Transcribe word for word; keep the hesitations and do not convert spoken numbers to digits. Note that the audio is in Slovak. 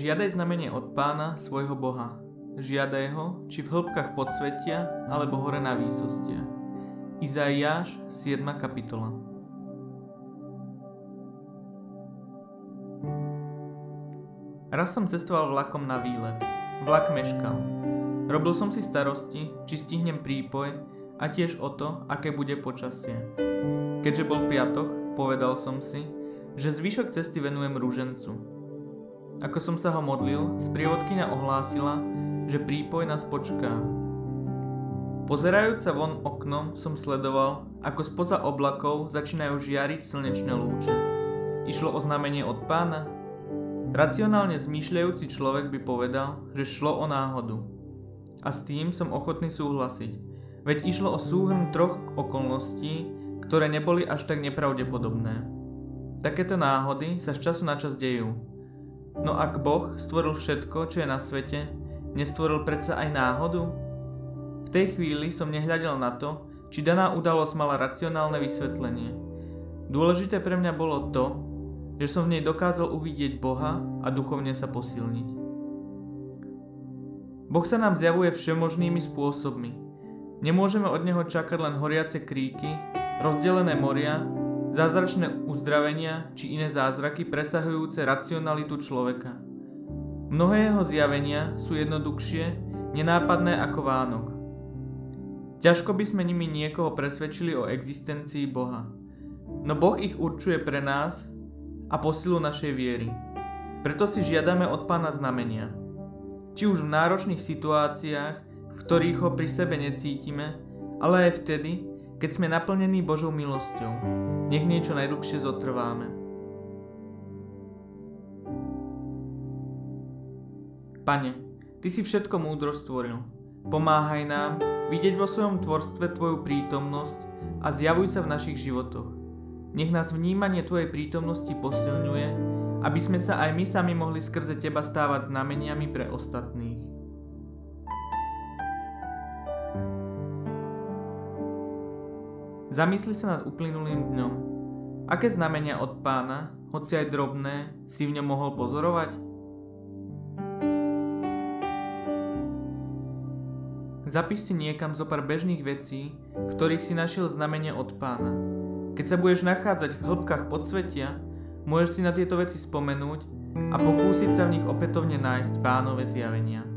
Žiadaj znamenie od Pána, svojho Boha. Žiadaj ho, či v hĺbkach podsvetia, alebo hore na výsostiach. Izaiáš, siedma kapitola. Raz som cestoval vlakom na výlet. Vlak meškal. Robil som si starosti, či stihnem prípoj, a tiež o to, aké bude počasie. Keďže bol piatok, povedal som si, že zvyšok cesty venujem rúžencu. Ako som sa ho modlil, sprievodkyňa ohlásila, že prípoj nás počká. Pozerajúc sa von oknom, som sledoval, ako spoza oblakov začínajú žiariť slnečné lúče. Išlo o znamenie od Pána? Racionálne zmýšľajúci človek by povedal, že šlo o náhodu. A s tým som ochotný súhlasiť, veď išlo o súhrn troch okolností, ktoré neboli až tak nepravdepodobné. Takéto náhody sa z času na čas dejú. No ak Boh stvoril všetko, čo je na svete, nestvoril predsa aj náhodu? V tej chvíli som nehľadel na to, či daná udalosť mala racionálne vysvetlenie. Dôležité pre mňa bolo to, že som v nej dokázal uvidieť Boha a duchovne sa posilniť. Boh sa nám zjavuje všemožnými spôsobmi. Nemôžeme od neho čakať len horiace kríky, rozdelené moria, zázračné uzdravenia či iné zázraky presahujúce racionalitu človeka. Mnohé jeho zjavenia sú jednoduchšie, nenápadné ako Vánok. Ťažko by sme nimi niekoho presvedčili o existencii Boha. No Boh ich určuje pre nás a posilu našej viery. Preto si žiadame od Pána znamenia. Či už v náročných situáciách, v ktorých ho pri sebe necítime, ale aj vtedy, keď sme naplnení Božou milosťou. Nech niečo najdlhšie zotrváme. Pane, Ty si všetko múdro stvoril. Pomáhaj nám vidieť vo svojom tvorstve Tvoju prítomnosť a zjavuj sa v našich životoch. Nech nás vnímanie Tvojej prítomnosti posilňuje, aby sme sa aj my sami mohli skrze Teba stávať znameniami pre ostatných. Zamysli sa nad uplynulým dňom. Aké znamenia od Pána, hoci aj drobné, si v ňom mohol pozorovať? Zapíš si niekam zo pár bežných vecí, v ktorých si našiel znamenie od Pána. Keď sa budeš nachádzať v hĺbkach podsvetia, môžeš si na tieto veci spomenúť a pokúsiť sa v nich opätovne nájsť Pánove zjavenia.